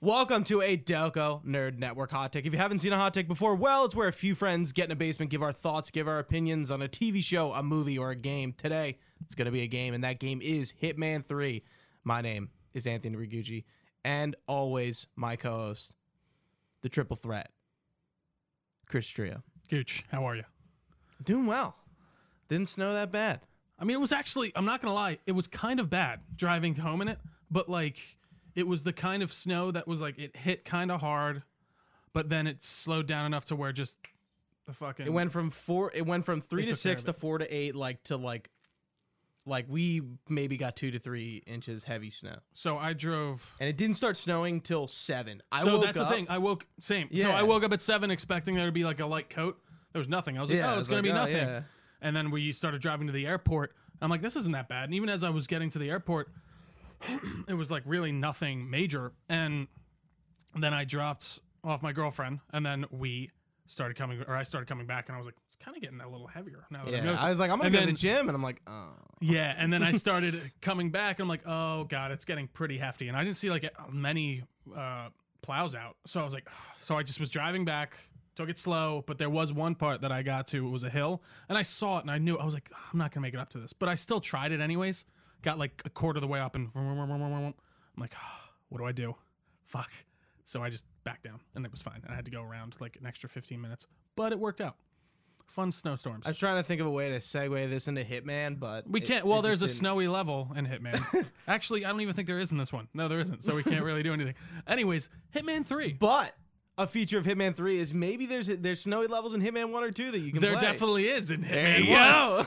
Welcome to a Delco Nerd Network hot take. If you haven't seen a hot take before, well, it's where a few friends get in a basement, give our thoughts, give our opinions on a TV show, a movie, or a game. Today, it's going to be a game, and that game is Hitman 3. My name is Anthony Rigucci, and always my co-host, the triple threat, Chris Trio. Gooch, how are you? Doing well. Didn't snow that bad. I mean, it was actually, I'm not going to lie, it was kind of bad driving home in it, but like... it was the kind of snow that was like, it hit kind of hard, but then it slowed down enough to where just the fucking... It went from 3 to 6 to 4 to 8, like we maybe got 2 to 3 inches heavy snow. So I drove... and it didn't start snowing till 7. So that's the thing. Same. Yeah. So I woke up at 7 expecting there to be like a light coat. There was nothing. I was like, yeah, oh, it's going to be nothing. Yeah. And then we started driving to the airport. I'm like, this isn't that bad. And even as I was getting to the airport... it was like really nothing major, and then I dropped off my girlfriend, and then I started coming back, and I was like, it's kind of getting a little heavier now. Yeah, I was like, I'm gonna go to the gym, and I'm like, oh. Yeah, and then I started coming back, and I'm like, oh god, it's getting pretty hefty, and I didn't see like many plows out, so I was like, oh. So I just was driving back, took it slow, but there was one part that I got to. It was a hill, and I saw it, and I knew I was like, oh, I'm not gonna make it up to this, but I still tried it anyways. Got like a quarter of the way up, and I'm like, oh, what do? Fuck. So I just backed down, and it was fine. I had to go around like an extra 15 minutes, but it worked out. Fun snowstorms. I was trying to think of a way to segue this into Hitman, but... we can't. Well, there's a snowy level in Hitman. Actually, I don't even think there is in this one. No, there isn't, so we can't really do anything. Anyways, Hitman 3. But... a feature of Hitman 3 is maybe there's snowy levels in Hitman 1 or 2 that you can play. There definitely is in Hitman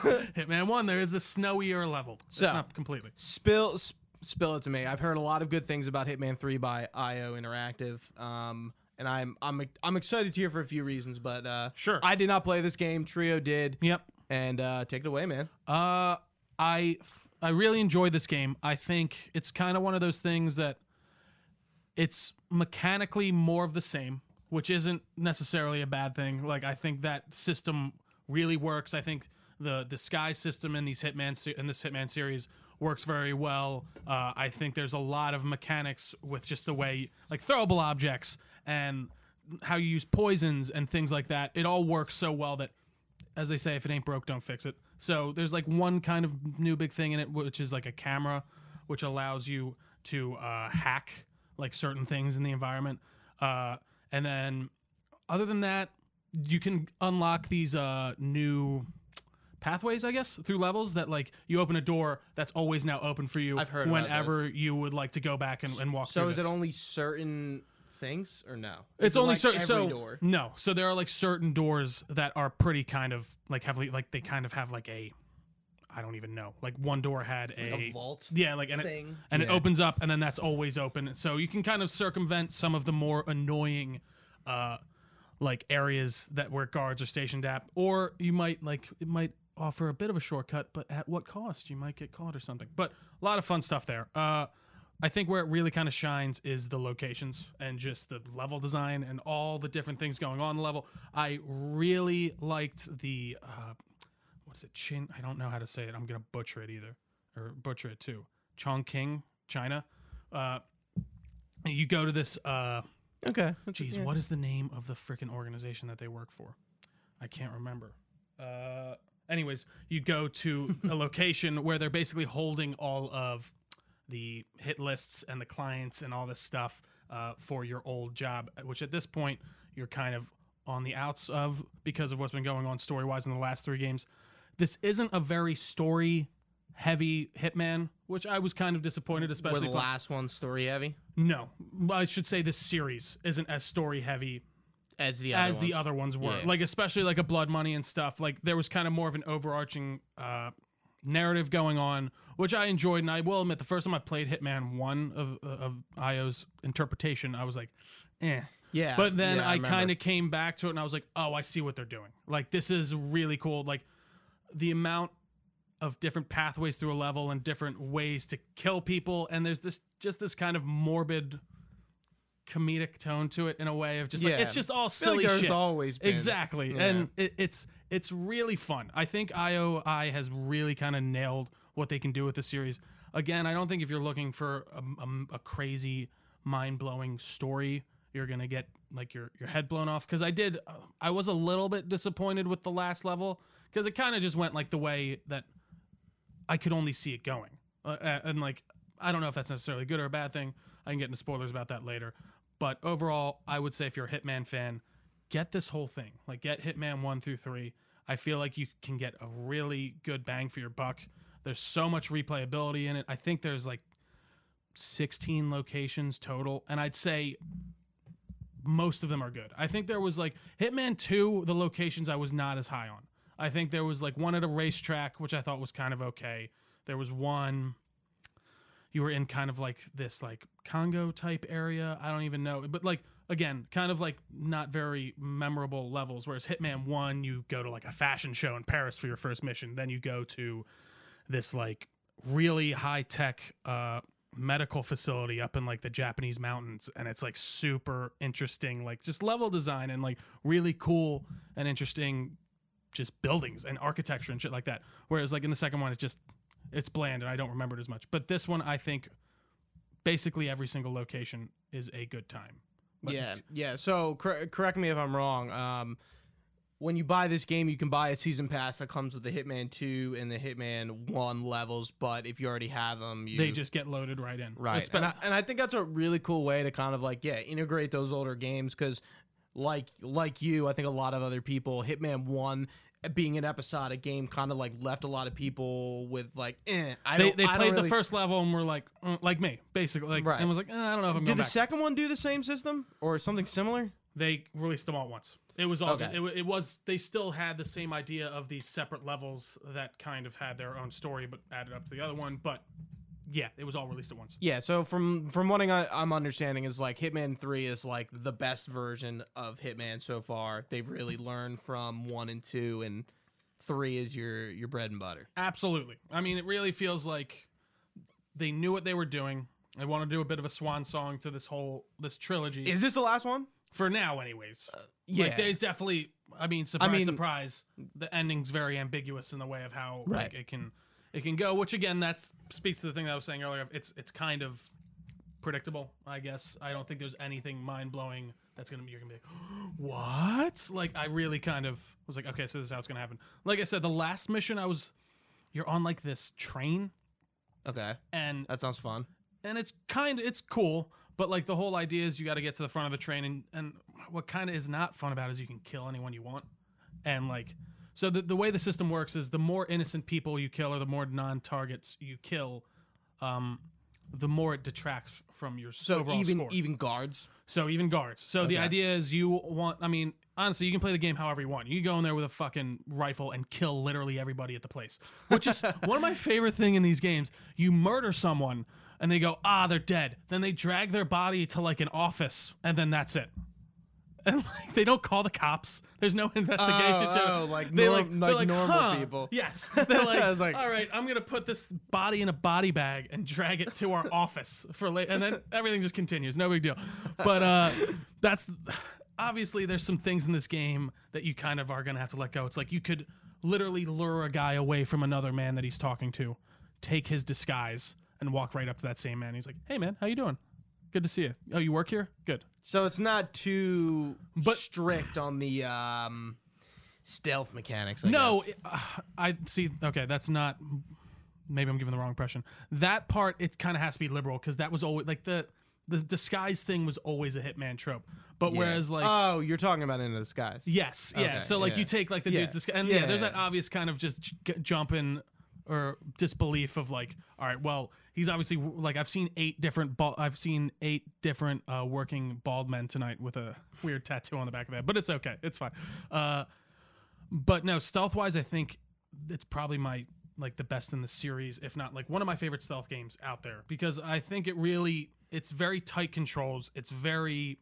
1. Hitman 1, there is a snowier level. So, it's not completely. Spill it to me. I've heard a lot of good things about Hitman 3 by IO Interactive. And I'm excited to hear for a few reasons, but sure. I did not play this game. Trio did. Yep. And take it away, man. I really enjoyed this game. I think it's kind of one of those things that it's mechanically more of the same, which isn't necessarily a bad thing. Like, I think that system really works. I think the disguise system in this Hitman series works very well. I think there's a lot of mechanics with just the way, like, throwable objects and how you use poisons and things like that. It all works so well that, as they say, if it ain't broke, don't fix it. So there's like one kind of new big thing in it, which is like a camera, which allows you to hack like certain things in the environment. And then other than that, you can unlock these new pathways, I guess, through levels that, like, you open a door that's always now open for you. I've heard whenever you would like to go back and walk through. So is it only certain things or no? It's only certain doors. No. So there are like certain doors that are pretty kind of like heavily, like they kind of have like a, I don't even know. Like one door had a vault. Yeah, like and thing. It opens up, and then that's always open. So you can kind of circumvent some of the more annoying, like areas that where guards are stationed at, or you might like it might offer a bit of a shortcut, but at what cost? You might get caught or something. But a lot of fun stuff there. I think where it really kind of shines is the locations and just the level design and all the different things going on in the level. I really liked the. What's it? I don't know how to say it. I'm gonna butcher it either, or butcher it too. Chongqing, China. You go to this. Okay. Jeez, yeah. What is the name of the freaking organization that they work for? I can't remember. Anyways, you go to a location where they're basically holding all of the hit lists and the clients and all this stuff for your old job, which at this point you're kind of on the outs of because of what's been going on story-wise in the last 3 games. This isn't a very story-heavy Hitman, which I was kind of disappointed, especially... were the last one story-heavy? No. I should say this series isn't as story-heavy as the other ones were. Yeah. Like, especially like a Blood Money and stuff. Like, there was kind of more of an overarching narrative going on, which I enjoyed. And I will admit, the first time I played Hitman 1 of IO's interpretation, I was like, eh. Yeah. But then I kind of came back to it, and I was like, oh, I see what they're doing. Like, this is really cool. Like... the amount of different pathways through a level and different ways to kill people. And there's this, just this kind of morbid comedic tone to it in a way of just like, it's just all silly shit. It's always been. Exactly. Yeah. And it's really fun. I think IOI has really kind of nailed what they can do with the series. Again, I don't think if you're looking for a crazy, mind-blowing story, you're going to get like your head blown off. Because I was a little bit disappointed with the last level because it kind of just went like the way that I could only see it going. And like, I don't know if that's necessarily good or a bad thing. I can get into spoilers about that later. But overall, I would say if you're a Hitman fan, get this whole thing. Like, get Hitman 1 through 3. I feel like you can get a really good bang for your buck. There's so much replayability in it. I think there's like 16 locations total, and I'd say most of them are good. I think there was like Hitman 2, the locations I was not as high on. I think there was like one at a racetrack, which I thought was kind of okay. There was one, you were in kind of like this like Congo type area. I don't even know. But like, again, kind of like not very memorable levels. Whereas Hitman 1, you go to like a fashion show in Paris for your first mission. Then you go to this like really high tech medical facility up in like the Japanese mountains, and it's like super interesting, like just level design and like really cool and interesting just buildings and architecture and shit like that. Whereas like in the second one, it's bland and I don't remember it as much. But this one, I think basically every single location is a good time. But yeah. So correct me if I'm wrong. When you buy this game, you can buy a season pass that comes with the Hitman 2 and the Hitman 1 levels, but if you already have them, they just get loaded right in. Right. And I think that's a really cool way to kind of like, integrate those older games, because like you, I think a lot of other people, Hitman 1 being an episodic game kind of like left a lot of people with like, they played the first level and were like me, basically. And was like, I don't know if I'm going back. Did the second one do the same system or something similar? They released them all at once. It was all. Okay. It was. They still had the same idea of these separate levels that kind of had their own story, but added up to the other one. But yeah, it was all released at once. Yeah. So from what I'm understanding is like Hitman 3 is like the best version of Hitman so far. They've really learned from 1 and 2, and 3 is your bread and butter. Absolutely. I mean, it really feels like they knew what they were doing. They want to do a bit of a swan song to this trilogy. Is this the last one? For now, anyways. Yeah. Like, there's definitely, surprise, the ending's very ambiguous in the way of how like, it can go, which, again, that speaks to the thing that I was saying earlier. It's kind of predictable, I guess. I don't think there's anything mind-blowing that's going to be, you're going to be like, what? Like, I really kind of was like, okay, so this is how it's going to happen. Like I said, the last mission, you're on, like, this train. Okay. And that sounds fun. And it's cool. But, like, the whole idea is you got to get to the front of the train, and what kind of is not fun about it is you can kill anyone you want. And, like, so the way the system works is the more innocent people you kill or the more non-targets you kill, the more it detracts from your overall score. So even guards? So even guards. So the idea is you want, honestly, you can play the game however you want. You can go in there with a fucking rifle and kill literally everybody at the place, which is one of my favorite things in these games. You murder someone, and they go, they're dead. Then they drag their body to like an office, and then that's it. And like, they don't call the cops. There's no investigation. Like normal people. Yes. They're like, all right, I'm gonna put this body in a body bag and drag it to our office for later, and then everything just continues. No big deal. But that's obviously there's some things in this game that you kind of are gonna have to let go. It's like you could literally lure a guy away from another man that he's talking to, take his disguise, and walk right up to that same man. He's like, hey, man, how you doing? Good to see you. Oh, you work here? Good. So it's not too strict on the stealth mechanics, I guess. No, I see. Okay, that's not... Maybe I'm giving the wrong impression. That part, it kind of has to be liberal, because that was always... Like, the disguise thing was always a Hitman trope. But whereas, like... Oh, you're talking about In the Disguise. Yes, yeah. Okay, so, like, you take, like, the dude's disguise... And, there's that obvious kind of just jump in... or disbelief of like, all right, well, he's obviously like, I've seen eight different working bald men tonight with a weird tattoo on the back of that, but it's okay, it's fine. But no, stealth wise, I think it's probably the best in the series, if not like one of my favorite stealth games out there, because I think it really, it's very tight controls. It's very,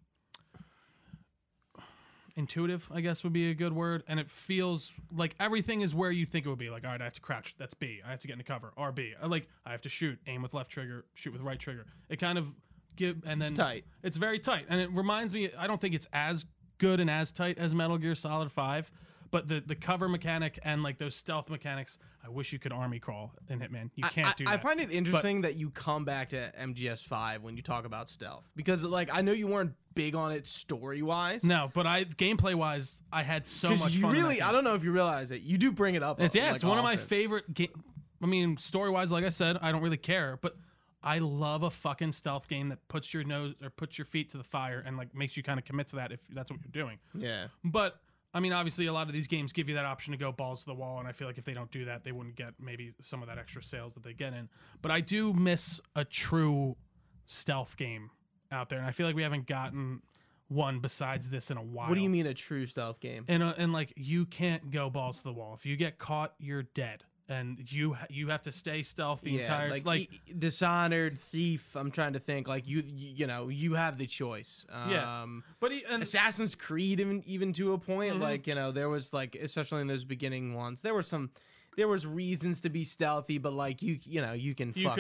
intuitive, I guess would be a good word. And it feels like everything is where you think it would be. Like, all right, I have to crouch. That's B. I have to get into cover. RB. I have to shoot. Aim with left trigger. Shoot with right trigger. It kind of give and then it's tight. It's very tight, and it reminds me. I don't think it's as good and as tight as Metal Gear Solid 5. But the cover mechanic and like those stealth mechanics, I wish you could army crawl in Hitman. You can't do that. I find it interesting that you come back to MGS5 when you talk about stealth. Because like I know you weren't big on it story-wise. No, but gameplay-wise, I had so much fun. Really, I don't know if you realize it. You do bring it up. It's one of my favorite games. I mean, story-wise, like I said, I don't really care. But I love a fucking stealth game that puts your nose or puts your feet to the fire and like makes you kind of commit to that if that's what you're doing. Yeah. But I mean, obviously, a lot of these games give you that option to go balls to the wall, and I feel like if they don't do that, they wouldn't get maybe some of that extra sales that they get in. But I do miss a true stealth game out there, and I feel like we haven't gotten one besides this in a while. What do you mean a true stealth game? And like, you can't go balls to the wall. If you get caught, you're dead. And you have to stay stealth the entire time. Like Dishonored, Thief. I'm trying to think. Like you know, you have the choice. But Assassin's Creed, even to a point. Mm-hmm. Like, you know, there was like, especially in those beginning ones, there were some, there was reasons to be stealthy. But like you know, you could just fuck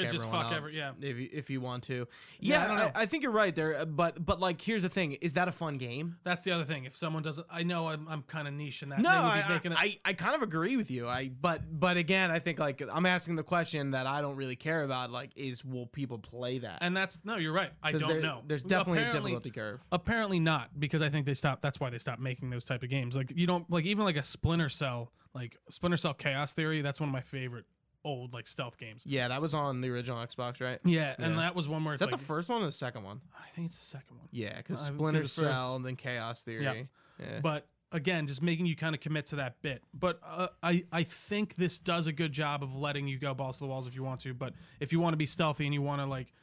everyone up if you want to. Yeah, I don't know. I think you're right there. But like, here's the thing: is that a fun game? That's the other thing. If someone doesn't, I know I'm kind of niche in that. No, I kind of agree with you. But again. I think like I'm asking the question that I don't really care about, like, is will people play that? And that's no, you're right. I don't know. There's definitely a difficulty curve. Apparently not, because I think they stopped. That's why they stopped making those type of games. Like you don't like even like a Splinter Cell, like Splinter Cell Chaos Theory. That's one of my favorite old like stealth games. Yeah, that was on the original Xbox, right? Yeah, and that was one where it's the first one or the second one? I think it's the second one. Yeah, because Splinter Cell and then Chaos Theory. Yeah. But again, just making you kind of commit to that bit. But I think this does a good job of letting you go balls to the walls if you want to. But if you want to be stealthy and you want to like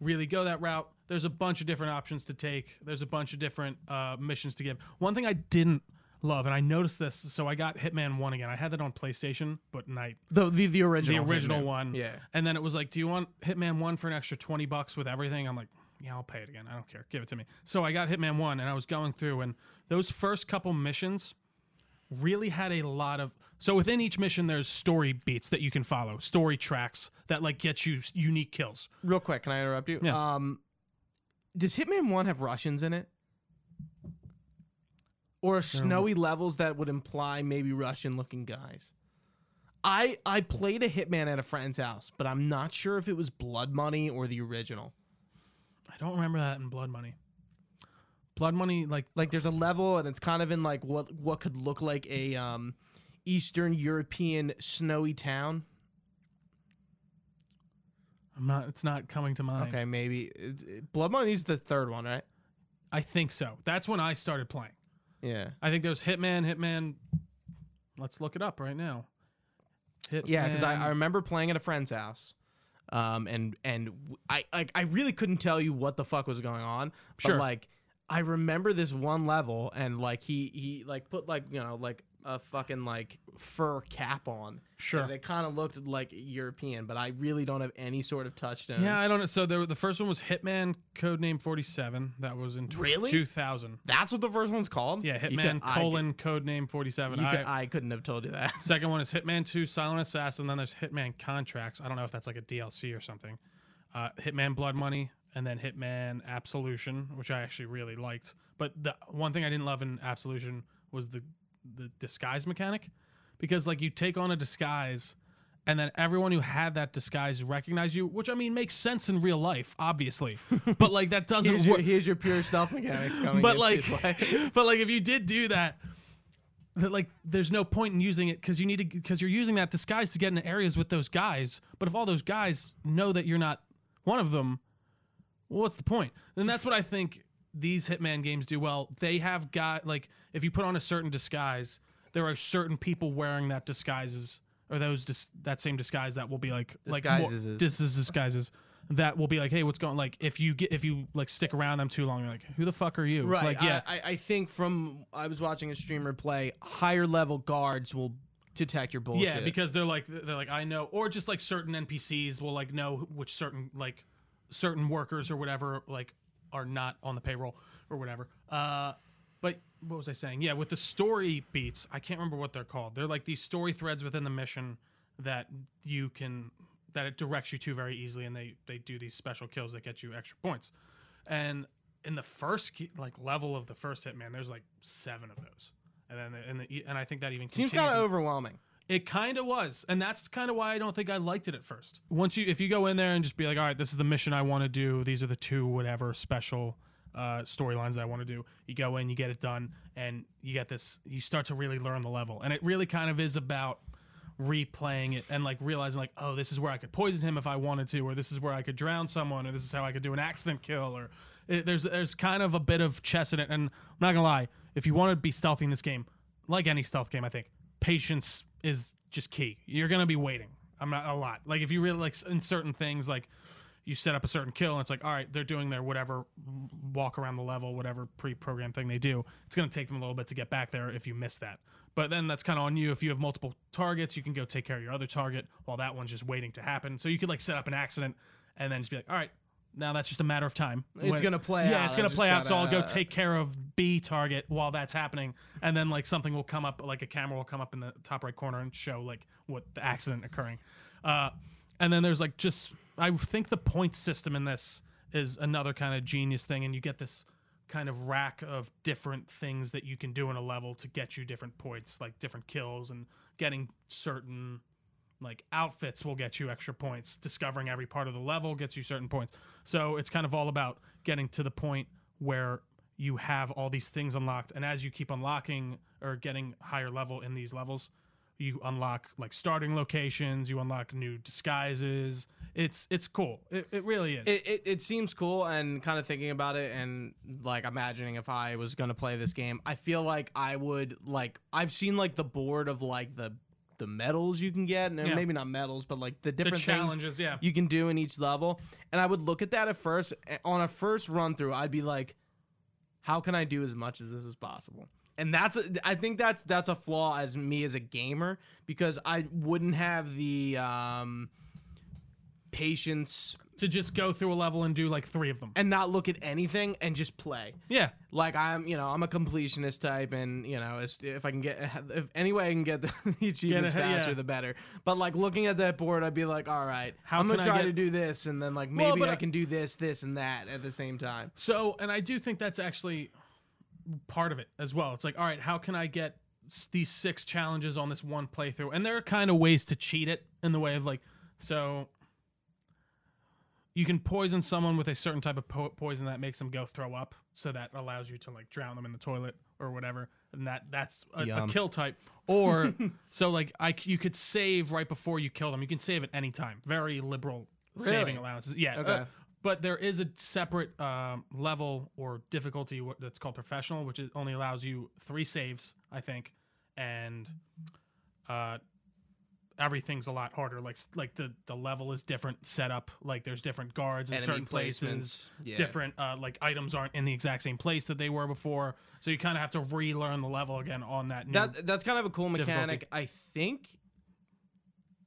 really go that route, there's a bunch of different options to take. There's a bunch of different missions to give. One thing I didn't love, and I noticed this, so I got Hitman 1 again. I had that on PlayStation, but the original. The original Hitman. One. Yeah. And then it was like, do you want Hitman 1 for an extra $20 with everything? I'm like, yeah, I'll pay it again. I don't care. Give it to me. So I got Hitman 1, and I was going through, and those first couple missions really had a lot of... So within each mission, there's story beats that you can follow, story tracks that like get you unique kills. Real quick, can I interrupt you? Yeah. Does Hitman 1 have Russians in it? Or snowy levels that would imply maybe Russian-looking guys? I played a Hitman at a friend's house, but I'm not sure if it was Blood Money or the original. I don't remember that in Blood Money. Blood Money, like there's a level and it's kind of in like what could look like a Eastern European snowy town. It's not coming to mind. Okay, maybe Blood Money's the third one, right? I think so. That's when I started playing. Yeah. I think there's Hitman. Let's look it up right now. Hitman. Yeah, because I remember playing at a friend's house. And I really couldn't tell you what the fuck was going on. Sure. But like I remember this one level and like he like put like, you know, like a fucking like fur cap on. Sure. And it kind of looked like European, but I really don't have any sort of touchstone. Yeah, I don't know. So the first one was Hitman Codename 47. That was in 2000. That's what the first one's called? Yeah, Hitman Codename 47. I couldn't have told you that. Second one is Hitman 2 Silent Assassin. Then there's Hitman Contracts. I don't know if that's like a DLC or something. Hitman Blood Money. And then Hitman Absolution, which I actually really liked. But the one thing I didn't love in Absolution was the disguise mechanic, because like you take on a disguise and then everyone who had that disguise recognized you, which I mean makes sense in real life, obviously. But like that doesn't work. Here's your pure stealth mechanics coming. But like if you did do that, like there's no point in using it because you're using that disguise to get into areas with those guys. But if all those guys know that you're not one of them, well, what's the point? And that's what I think these Hitman games do well. They have got, like, if you put on a certain disguise, there are certain people wearing that disguises, or that same disguise that will be like disguises that will be like, hey, what's going on? Like, if you stick around them too long, you're like, who the fuck are you? Right. Like, yeah. I think I was watching a streamer play, higher level guards will detect your bullshit. Yeah, because they're like, I know, or just like certain NPCs will like know which certain workers or whatever, like, are not on the payroll or whatever, but what was I saying? Yeah, with the story beats, I can't remember what they're called. They're like these story threads within the mission that you can, that it directs you to very easily, and they do these special kills that get you extra points. And in the first like level of the first Hitman, there's like 7 of those, and then and I think that even seems kind of overwhelming. It kind of was, and that's kind of why I don't think I liked it at first. Once you, if you go in there and just be like, all right, this is the mission I want to do. These are the 2 whatever special storylines that I want to do. You go in, you get it done, and you get this. You start to really learn the level, and it really kind of is about replaying it and like realizing like, oh, this is where I could poison him if I wanted to, or this is where I could drown someone, or this is how I could do an accident kill, or it, there's kind of a bit of chess in it. And I'm not gonna lie, if you want to be stealthy in this game, like any stealth game, I think patience is just key. You're gonna be waiting. I'm not a lot. Like if you really like in certain things, like you set up a certain kill and it's like, all right, they're doing their whatever walk around the level, whatever pre-programmed thing they do. It's going to take them a little bit to get back there if you miss that. But then that's kind of on you. If you have multiple targets, you can go take care of your other target while that one's just waiting to happen. So you could like set up an accident and then just be like, all right, now that's just a matter of time. It's going to play out. Yeah, it's going to play out. So I'll go take care of B target while that's happening. And then like something will come up, like a camera will come up in the top right corner and show like what the accident occurring. And then there's like just... I think the point system in this is another kind of genius thing, and you get this kind of rack of different things that you can do in a level to get you different points, like different kills, and getting certain like outfits will get you extra points. Discovering every part of the level gets you certain points. So it's kind of all about getting to the point where you have all these things unlocked, and as you keep unlocking or getting higher level in these levels, you unlock like starting locations, you unlock new disguises. It's cool. It really is. It seems cool, and kind of thinking about it and like imagining if I was going to play this game, I feel like I would like, I've seen like the board of like the medals you can get, and yeah, maybe not medals, but like the different challenges things, yeah, you can do in each level. And I would look at that at first on a first run through, I'd be like, how can I do as much as this as possible? And that's, I think that's a flaw as me as a gamer, because I wouldn't have the patience to just go through a level and do like 3 of them and not look at anything and just play. Yeah, like I'm, you know, I'm a completionist type, and you know, if I can get, if any way I can get the achievements faster, yeah, the better. But like looking at that board, I'd be like, all right, I'm gonna try to do this, and then like maybe I can do this, this, and that at the same time. So, and I do think that's actually part of it as well. It's like, all right, how can I get these 6 challenges on this one playthrough? And there are kind of ways to cheat it in the way of like, so you can poison someone with a certain type of poison that makes them go throw up, so that allows you to like drown them in the toilet or whatever, and that's a kill type. Or so like you could save right before you kill them. You can save at any time. Very liberal saving allowances. Yeah. Okay. But there is a separate level or difficulty that's called Professional, which is only allows you 3 saves, I think, and everything's a lot harder. Like the level is different setup. Like there's different guards in enemy certain places, yeah, different like items aren't in the exact same place that they were before. So you kind of have to relearn the level again on that new difficulty. That's kind of a cool mechanic, I think.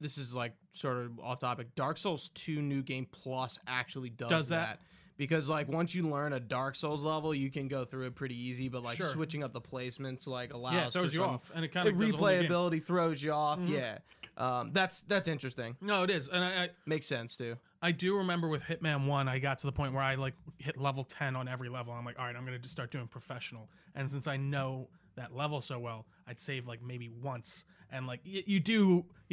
This is like sort of off topic. Dark Souls 2 New Game Plus actually does that, because like once you learn a Dark Souls level, you can go through it pretty easy. But like switching up the placements like allows throws you off, and it kind of replayability throws you off. Mm-hmm. Yeah, that's interesting. No, it is, and I makes sense too. I do remember with Hitman 1, I got to the point where I like hit level 10 on every level. I'm like, all right, I'm gonna just start doing Professional, and since I know that level so well, I'd save like maybe once. And like you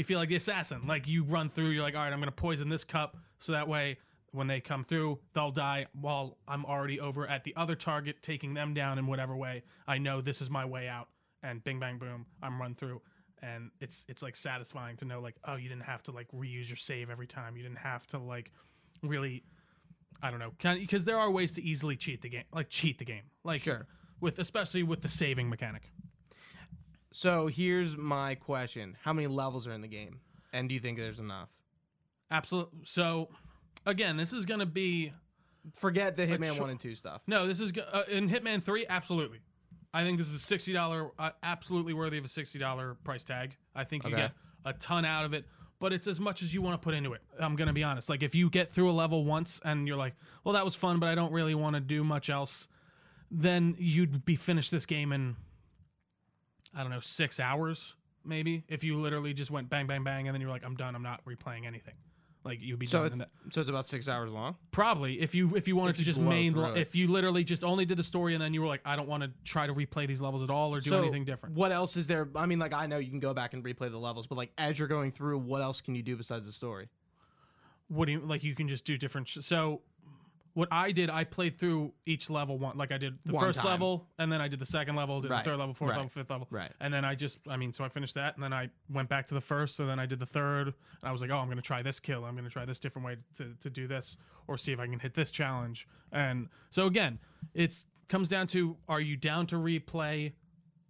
feel like the assassin. Like you run through, you're like, all right, I'm gonna poison this cup, so that way when they come through, they'll die while I'm already over at the other target, taking them down in whatever way. I know this is my way out, and bing bang boom, I'm run through. And it's like satisfying to know like, oh, you didn't have to like reuse your save every time. You didn't have to like really, I don't know, because there are ways to easily cheat the game, like sure, with especially with the saving mechanic. So here's my question. How many levels are in the game? And do you think there's enough? Absolutely. So, again, this is going to be... Forget the Hitman 1 and 2 stuff. No, this is... in Hitman 3, absolutely. I think this is a $60... absolutely worthy of a $60 price tag. I think you get a ton out of it. But it's as much as you want to put into it. I'm going to be honest. Like, if you get through a level once and you're like, well, that was fun, but I don't really want to do much else... then you'd be finished this game in, I don't know, 6 hours maybe, if you literally just went bang, bang, bang, and then you're like, I'm done, I'm not replaying anything. Like, you'd be done in that. So it's about 6 hours long? Probably, if you wanted to just main... If you literally just only did the story and then you were like, I don't want to try to replay these levels at all or do anything different. What else is there? I mean, like, I know you can go back and replay the levels, but, like, as you're going through, what else can you do besides the story? What do you... Like, you can just do different... So... What I did, I played through each level one. Like, I did the first level, and then I did the second level, did the third level, fourth level, fifth level. Right. And then I just, I mean, so I finished that, and then I went back to the first, so then I did the third, and I was like, oh, I'm going to try this kill. I'm going to try this different way to do this, or see if I can hit this challenge. And so, again, it comes down to, are you down to replay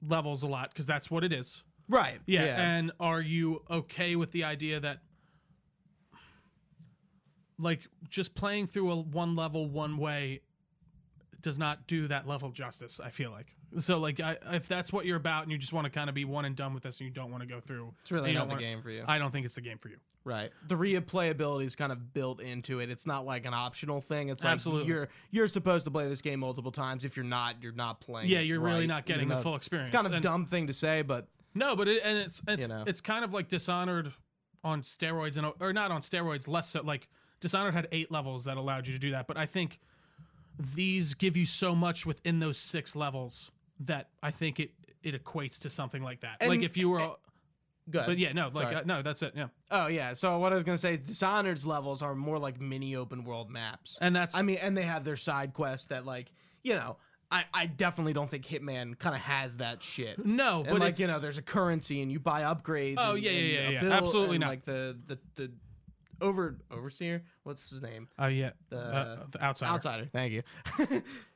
levels a lot? Because that's what it is. Right. Yeah. And are you okay with the idea that, like, just playing through one level one way does not do that level justice, I feel like. So, like, if that's what you're about and you just want to kind of be one and done with this and you don't want to go through... It's really not the game for you. I don't think it's the game for you. Right. The replayability is kind of built into it. It's not like an optional thing. It's like you're supposed to play this game multiple times. If you're not, you're not playing. Yeah, you're really not getting the full experience. It's kind of a dumb thing to say, but... No, but it's you know, it's kind of like Dishonored on steroids, and or not on steroids, less so, like... Dishonored had 8 levels that allowed you to do that, but I think these give you so much within those 6 levels that I think it equates to something like that. And, like, if you were... Good. But yeah, no, like, no, that's it, yeah. Oh, yeah, so what I was going to say is Dishonored's levels are more like mini open-world maps. And that's... I mean, and they have their side quests that, like, you know... I definitely don't think Hitman kind of has that shit. No, and but like, you know, there's a currency and you buy upgrades. Oh, and, yeah. Absolutely not. Like, the overseer, what's his name? Oh, yeah, the outsider. Thank you.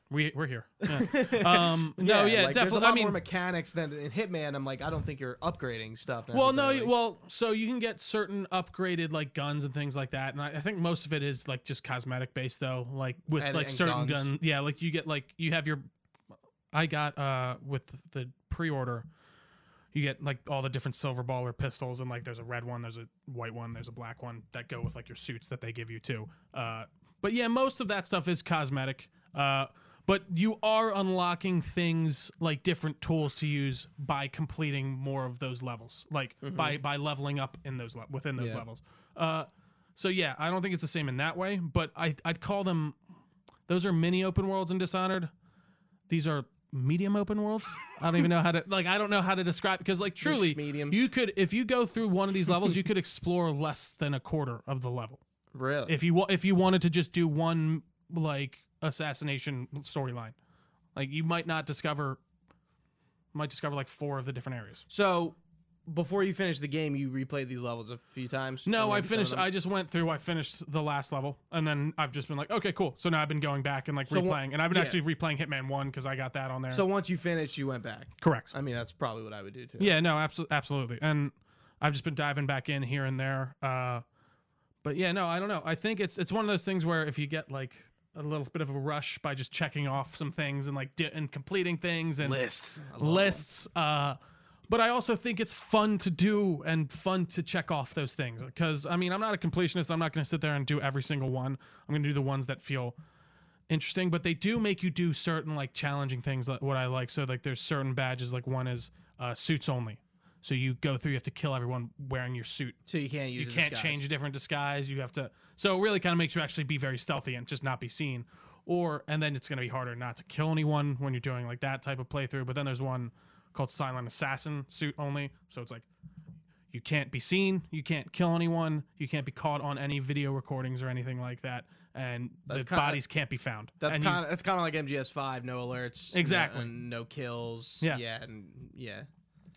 we're here. Yeah. No, yeah, like, definitely. There's a lot more mechanics than in Hitman. I'm like, I don't think you're upgrading stuff. Well, no, so you can get certain upgraded, like, guns and things like that, and I think most of it is like just cosmetic based though, like with like certain guns. Yeah, like you get like you have your, I got with the pre-order. You get, like, all the different silver baller pistols, and, like, there's a red one, there's a white one, there's a black one that go with, like, your suits that they give you, too. But, yeah, most of that stuff is cosmetic. But you are unlocking things, like, different tools to use by completing more of those levels. Like, by leveling up in those within those levels. So, yeah, I don't think it's the same in that way, but I'd call them... Those are mini open worlds in Dishonored. These are... medium open worlds. I don't even know how to describe, because, like, truly you could, if you go through one of these levels, you could explore less than a quarter of the level, really, if you wanted to just do one, like, assassination storyline. Like, you might discover like 4 of the different areas. So before you finish the game, you replayed these levels a few times? No, I finished the last level, and then I've just been like, okay, cool. So now I've been going back and, like, replaying, and I've been actually replaying Hitman 1 because I got that on there. So once you finished, you went back? Correct. I mean, that's probably what I would do, too. Yeah, no, absolutely. And I've just been diving back in here and there. But, yeah, no, I don't know. I think it's one of those things where if you get, like, a little bit of a rush by just checking off some things and, like, and completing things and lists. But I also think it's fun to do and fun to check off those things. Because, I mean, I'm not a completionist. I'm not going to sit there and do every single one. I'm going to do the ones that feel interesting. But they do make you do certain, like, challenging things, like what I like. So, like, there's certain badges. Like, one is suits only. So you go through, you have to kill everyone wearing your suit. So you can't use a disguise. You can't change a different disguise. You have to... So it really kind of makes you actually be very stealthy and just not be seen. And then it's going to be harder not to kill anyone when you're doing, like, that type of playthrough. But then there's one... called Silent Assassin, suit only. So it's like, you can't be seen, you can't kill anyone, you can't be caught on any video recordings or anything like that, and the bodies can't be found. That's kind of like MGS5, no alerts, exactly, no kills. Yeah,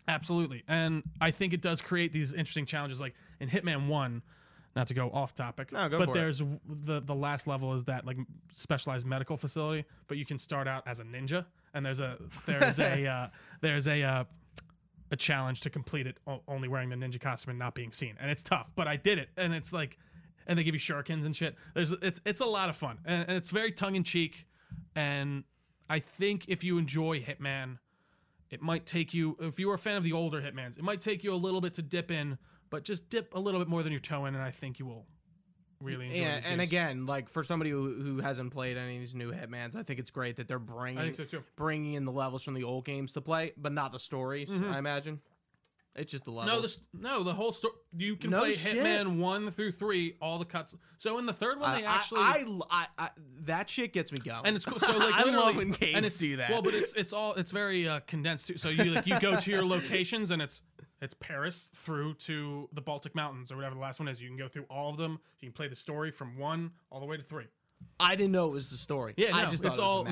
absolutely. And I think it does create these interesting challenges. Like in Hitman 1, not to go off topic, but there's the last level is that, like, specialized medical facility, but you can start out as a ninja. And there's a challenge to complete it only wearing the ninja costume and not being seen, and it's tough. But I did it, and it's like, and they give you shurikens and shit. It's a lot of fun, and it's very tongue in cheek. And I think if you enjoy Hitman, it might take you, if you were a fan of the older Hitmans, it might take you a little bit to dip in, but just dip a little bit more than your toe in, and I think you will really enjoy these games. And again, like, for somebody who hasn't played any of these new Hitmans, I think it's great that they're bringing in the levels from the old games to play, but not the stories, I imagine. It's just the levels. No, the whole story. You can play Hitman 1 through 3, all the cuts. So in the third one, they actually... that shit gets me going. And it's cool. So, like, I love when games do that. Well, but it's very condensed, too. So you, like, you go to your locations, and it's Paris through to the Baltic Mountains, or whatever the last one is. You can go through all of them. You can play the story from 1 all the way to 3. I didn't know it was the story. Yeah, no, I just thought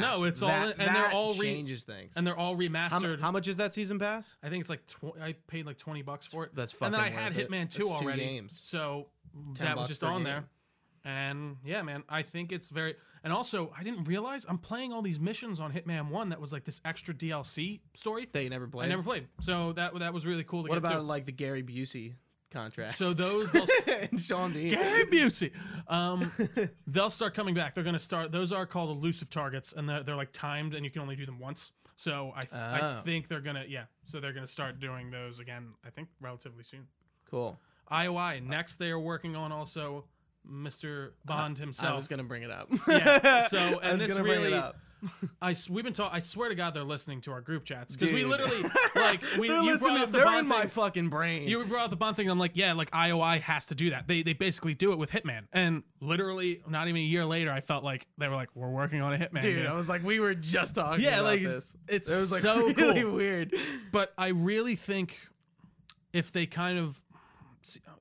it changes things, and they're all remastered. How much is that season pass? I think it's like I paid like $20 for it. That's fucking. And then I had Hitman 2 already, games. So that was just on there. And yeah, man, I think it's very. And also, I didn't realize I'm playing all these missions on Hitman 1 that was like this extra DLC story that you never played. I never played, so that was really cool. What about like the Gary Busey contract? So those and Sean Dean. Gary Busey. They'll start coming back. They're gonna start. Those are called elusive targets, and they're like timed, and you can only do them once. So I think they're gonna So they're gonna start doing those again. I think relatively soon. Cool. IOI next. They are working on also Mr. Bond himself. I was gonna bring it up. Yeah. So and I was this really. Bring it up. We've been talking. I swear to God, they're listening to our group chats because we literally like you brought up the Bond thing. My fucking brain. You brought up the Bond thing. And I'm like, yeah, like IOI has to do that. They basically do it with Hitman, and literally not even a year later, I felt like they were like, we're working on a Hitman. Dude, I was like, we were just talking. Yeah, about like this. It was like so really cool. Weird. But I really think if they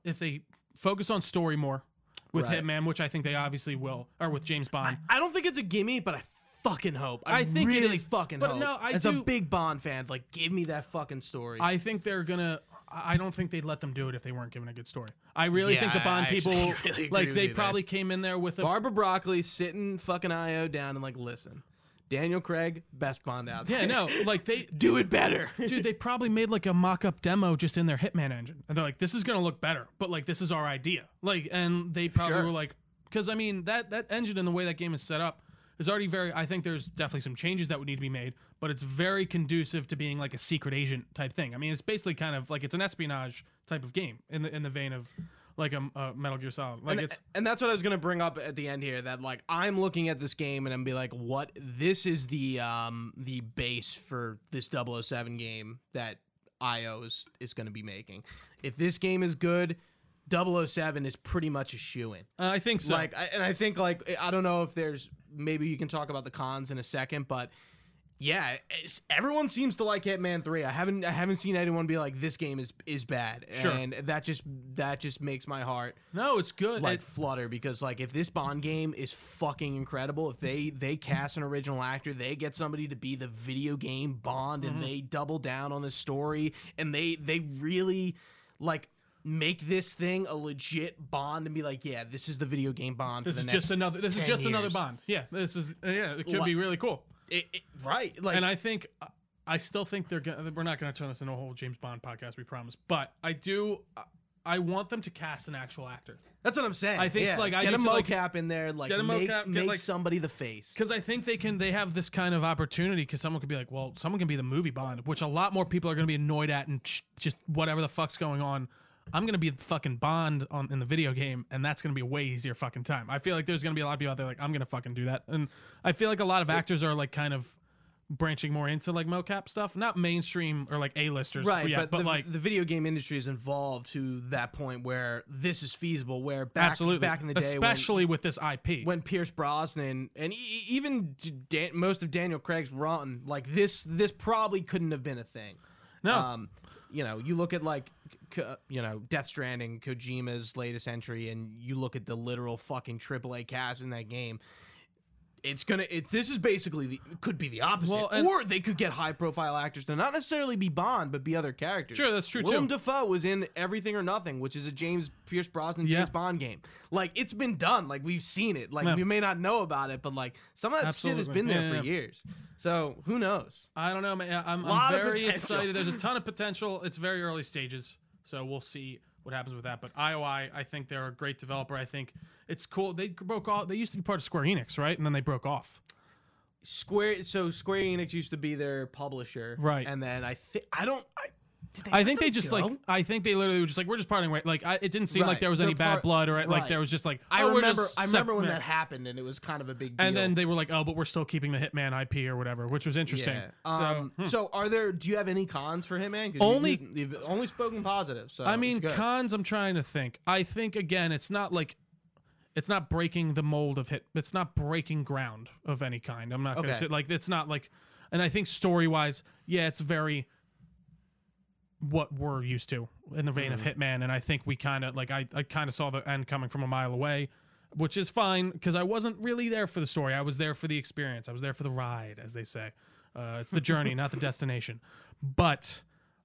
if they focus on story more with Hitman, which I think they obviously will, or with James Bond. I don't think it's a gimme, but I fucking hope. I think really it is, fucking but hope. No, I as do, a big Bond fan, like, give me that fucking story. I think they're gonna. I don't think they'd let them do it if they weren't given a good story. I really think the Bond people, really like, they probably came in there with a Barbara Broccoli sitting fucking IO down and like, listen, Daniel Craig, best Bond out there. Yeah, no, like they do it better, dude. They probably made like a mock-up demo just in their Hitman engine, and they're like, this is gonna look better, but like this is our idea, like, and they probably were like, because I mean that engine and the way that game is set up. It's already very. I think there's definitely some changes that would need to be made, but it's very conducive to being like a secret agent type thing. I mean, it's basically kind of like it's an espionage type of game in the vein of like a Metal Gear Solid. Like and that's what I was gonna bring up at the end here. That like I'm looking at this game and I'm be like, what? This is the base for this 007 game that IO is gonna be making. If this game is good, 007 is pretty much a shoo-in. I think so. Like, and I think like I don't know if there's. Maybe you can talk about the cons in a second, but yeah, everyone seems to like Hitman 3. I haven't seen anyone be like this game is bad, and that just makes my heart it's good like flutter because like if this Bond game is fucking incredible, if they cast an original actor, they get somebody to be the video game Bond, and they double down on the story, and they really like. Make this thing a legit Bond and be like, yeah, this is the video game Bond. This for the next just another. This is just years. Another Bond. Yeah, this is. Yeah, it could be really cool. Right. Like, and I think, I still think they're gonna. We're not gonna turn this into a whole James Bond podcast. We promise. But I do. I want them to cast an actual actor. That's what I'm saying. I think it's like get a mocap in there. Like get a mocap, make somebody the face. Because I think they can. They have this kind of opportunity. Because someone could be like, well, someone can be the movie Bond, which a lot more people are gonna be annoyed at and just whatever the fuck's going on. I'm gonna be fucking Bond in the video game, and that's gonna be a way easier fucking time. I feel like there's gonna be a lot of people out there like I'm gonna fucking do that, and I feel like a lot of actors are like kind of branching more into like mocap stuff, not mainstream or like A-listers, right? But like the video game industry is involved to that point where this is feasible. Where back in the day, especially with this IP, when Pierce Brosnan and even most of Daniel Craig's run, like this probably couldn't have been a thing. No, you know, you look at like. You know, Death Stranding, Kojima's latest entry, and you look at the literal fucking AAA cast in that game. It's gonna. This is basically could be the opposite, or they could get high profile actors to not necessarily be Bond, but be other characters. Sure, that's true. Willem Dafoe was in Everything or Nothing, which is a Pierce Brosnan James Bond game. Like it's been done. Like we've seen it. Like we may not know about it, but like some of that shit has been there for years. So who knows? I don't know, man. I'm very excited. There's a ton of potential. It's very early stages. So we'll see what happens with that. But IOI, I think they're a great developer. I think it's cool. They broke off. They used to be part of Square Enix, right? And then they broke off. So Square Enix used to be their publisher, right? And then I think I don't. I think they just like, I think they literally were just like, we're just parting ways. Like, it didn't seem like there was any bad blood, or like there was just like, I remember when that happened, and it was kind of a big deal. And then they were like, oh, but we're still keeping the Hitman IP or whatever, which was interesting. Yeah. So are there, do you have any cons for Hitman? Only, you've only spoken positive. So I mean, cons, I'm trying to think. I think again, it's not like, it's not breaking the mold of it's not breaking ground of any kind. I'm not going to say like, it's not like, and I think story-wise, yeah, it's very what we're used to in the vein of Hitman, and I think we kind of, like, I kind of saw the end coming from a mile away, which is fine, because I wasn't really there for the story. I was there for the experience. I was there for the ride, as they say. It's the journey, not the destination. But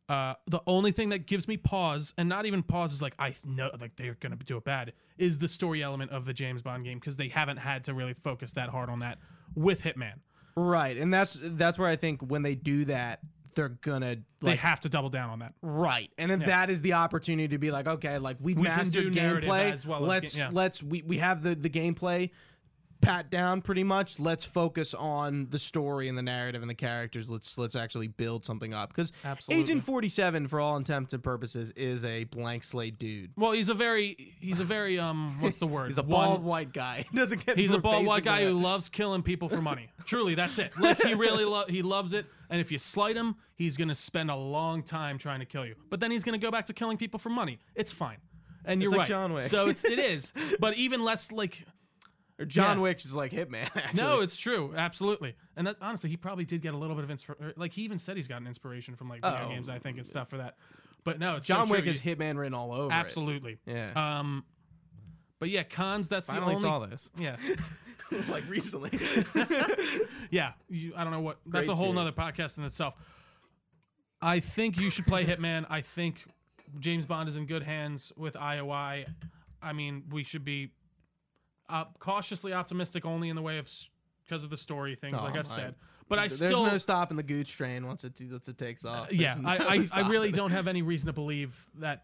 the only thing that gives me pause, and not even pause is like, I know, like, they're going to do it bad, is the story element of the James Bond game, because they haven't had to really focus that hard on that with Hitman. Right, and that's where I think when they do that, they're gonna they have to double down on that. Right, and if that is the opportunity to be like, okay, like we mastered gameplay, as well let's as we have the gameplay pat down pretty much. Let's focus on the story and the narrative and the characters. Let's actually build something up, because Agent 47, for all intents and purposes, is a blank slate dude. Well, he's a very what's the word? He's a bald white guy. Doesn't get. He's a bald white guy who loves killing people for money. Truly, that's it. Like, he really loves it. And if you slight him, he's gonna spend a long time trying to kill you. But then he's gonna go back to killing people for money. It's fine. And you're right. John Wick. So it is. But even less like. Or John Wick's is like Hitman. Actually. No, it's true, absolutely. And that, honestly, he probably did get a little bit of inspiration. Like, he even said he's gotten inspiration from like video games, I think, and stuff for that. But no, it's John Wick is Hitman written all over. Absolutely. It. Yeah. But yeah, cons. That's the only. Saw this. Yeah. Like recently. Yeah, I don't know what. That's a whole nother podcast in itself. I think you should play Hitman. I think James Bond is in good hands with IOI. I mean, we should be. Cautiously optimistic only in the way of because of the story things, like I've said. But I still there's no stopping the Gooch train once it takes off. I really don't have any reason to believe that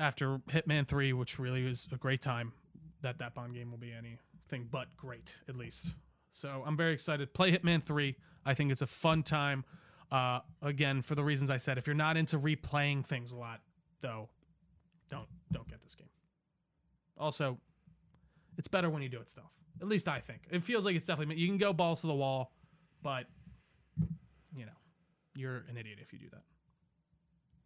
after Hitman 3, which really was a great time, that Bond game will be anything but great, at least. So I'm very excited. Play Hitman 3. I think it's a fun time. Again, for the reasons I said, if you're not into replaying things a lot, though, don't get this game. Also. It's better when you do it stuff. At least I think. It feels like it's definitely... You can go balls to the wall, but, you know, you're an idiot if you do that.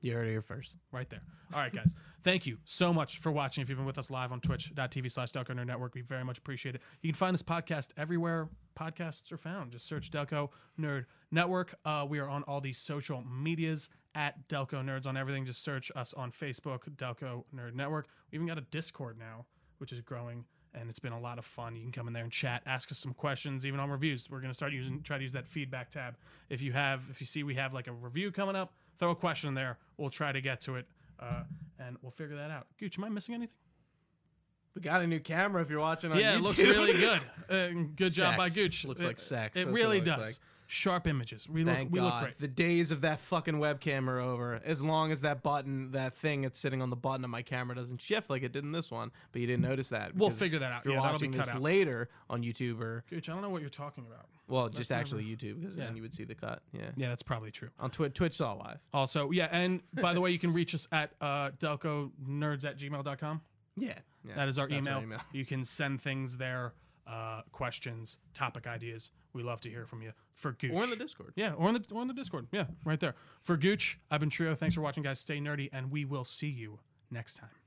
You heard it here first. Right there. All right, guys. Thank you so much for watching. If you've been with us live on twitch.tv/Delco Nerd Network, we very much appreciate it. You can find this podcast everywhere podcasts are found. Just search Delco Nerd Network. We are on all these social medias at Delco Nerds on everything. Just search us on Facebook, Delco Nerd Network. We even got a Discord now, which is growing, and it's been a lot of fun. You can come in there and chat, ask us some questions, even on reviews. We're going to start try to use that feedback tab. If you see we have like a review coming up, throw a question in there. We'll try to get to it, and we'll figure that out. Gooch, am I missing anything? We got a new camera if you're watching on YouTube. Yeah, it looks really good. Good job by Gooch. Looks like sex. It really does. Like. Sharp images. Thank God. We look great. The days of that fucking webcam are over. As long as that thing that's sitting on the button of my camera doesn't shift like it did in this one, but you didn't notice that. We'll figure that out. If you're watching this later on YouTube or... Gooch, I don't know what you're talking about. Well, that's just actually YouTube, because then you would see the cut. Yeah. Yeah, that's probably true. On Twitch, all live. Also, yeah, and by the way, you can reach us at delconerds@gmail.com. Yeah. That is our email. You can send things there, questions, topic ideas. We love to hear from you. For Gooch. Or in the Discord. Yeah, or in the Discord. Yeah, right there. For Gooch, I've been Trio. Thanks for watching, guys. Stay nerdy, and we will see you next time.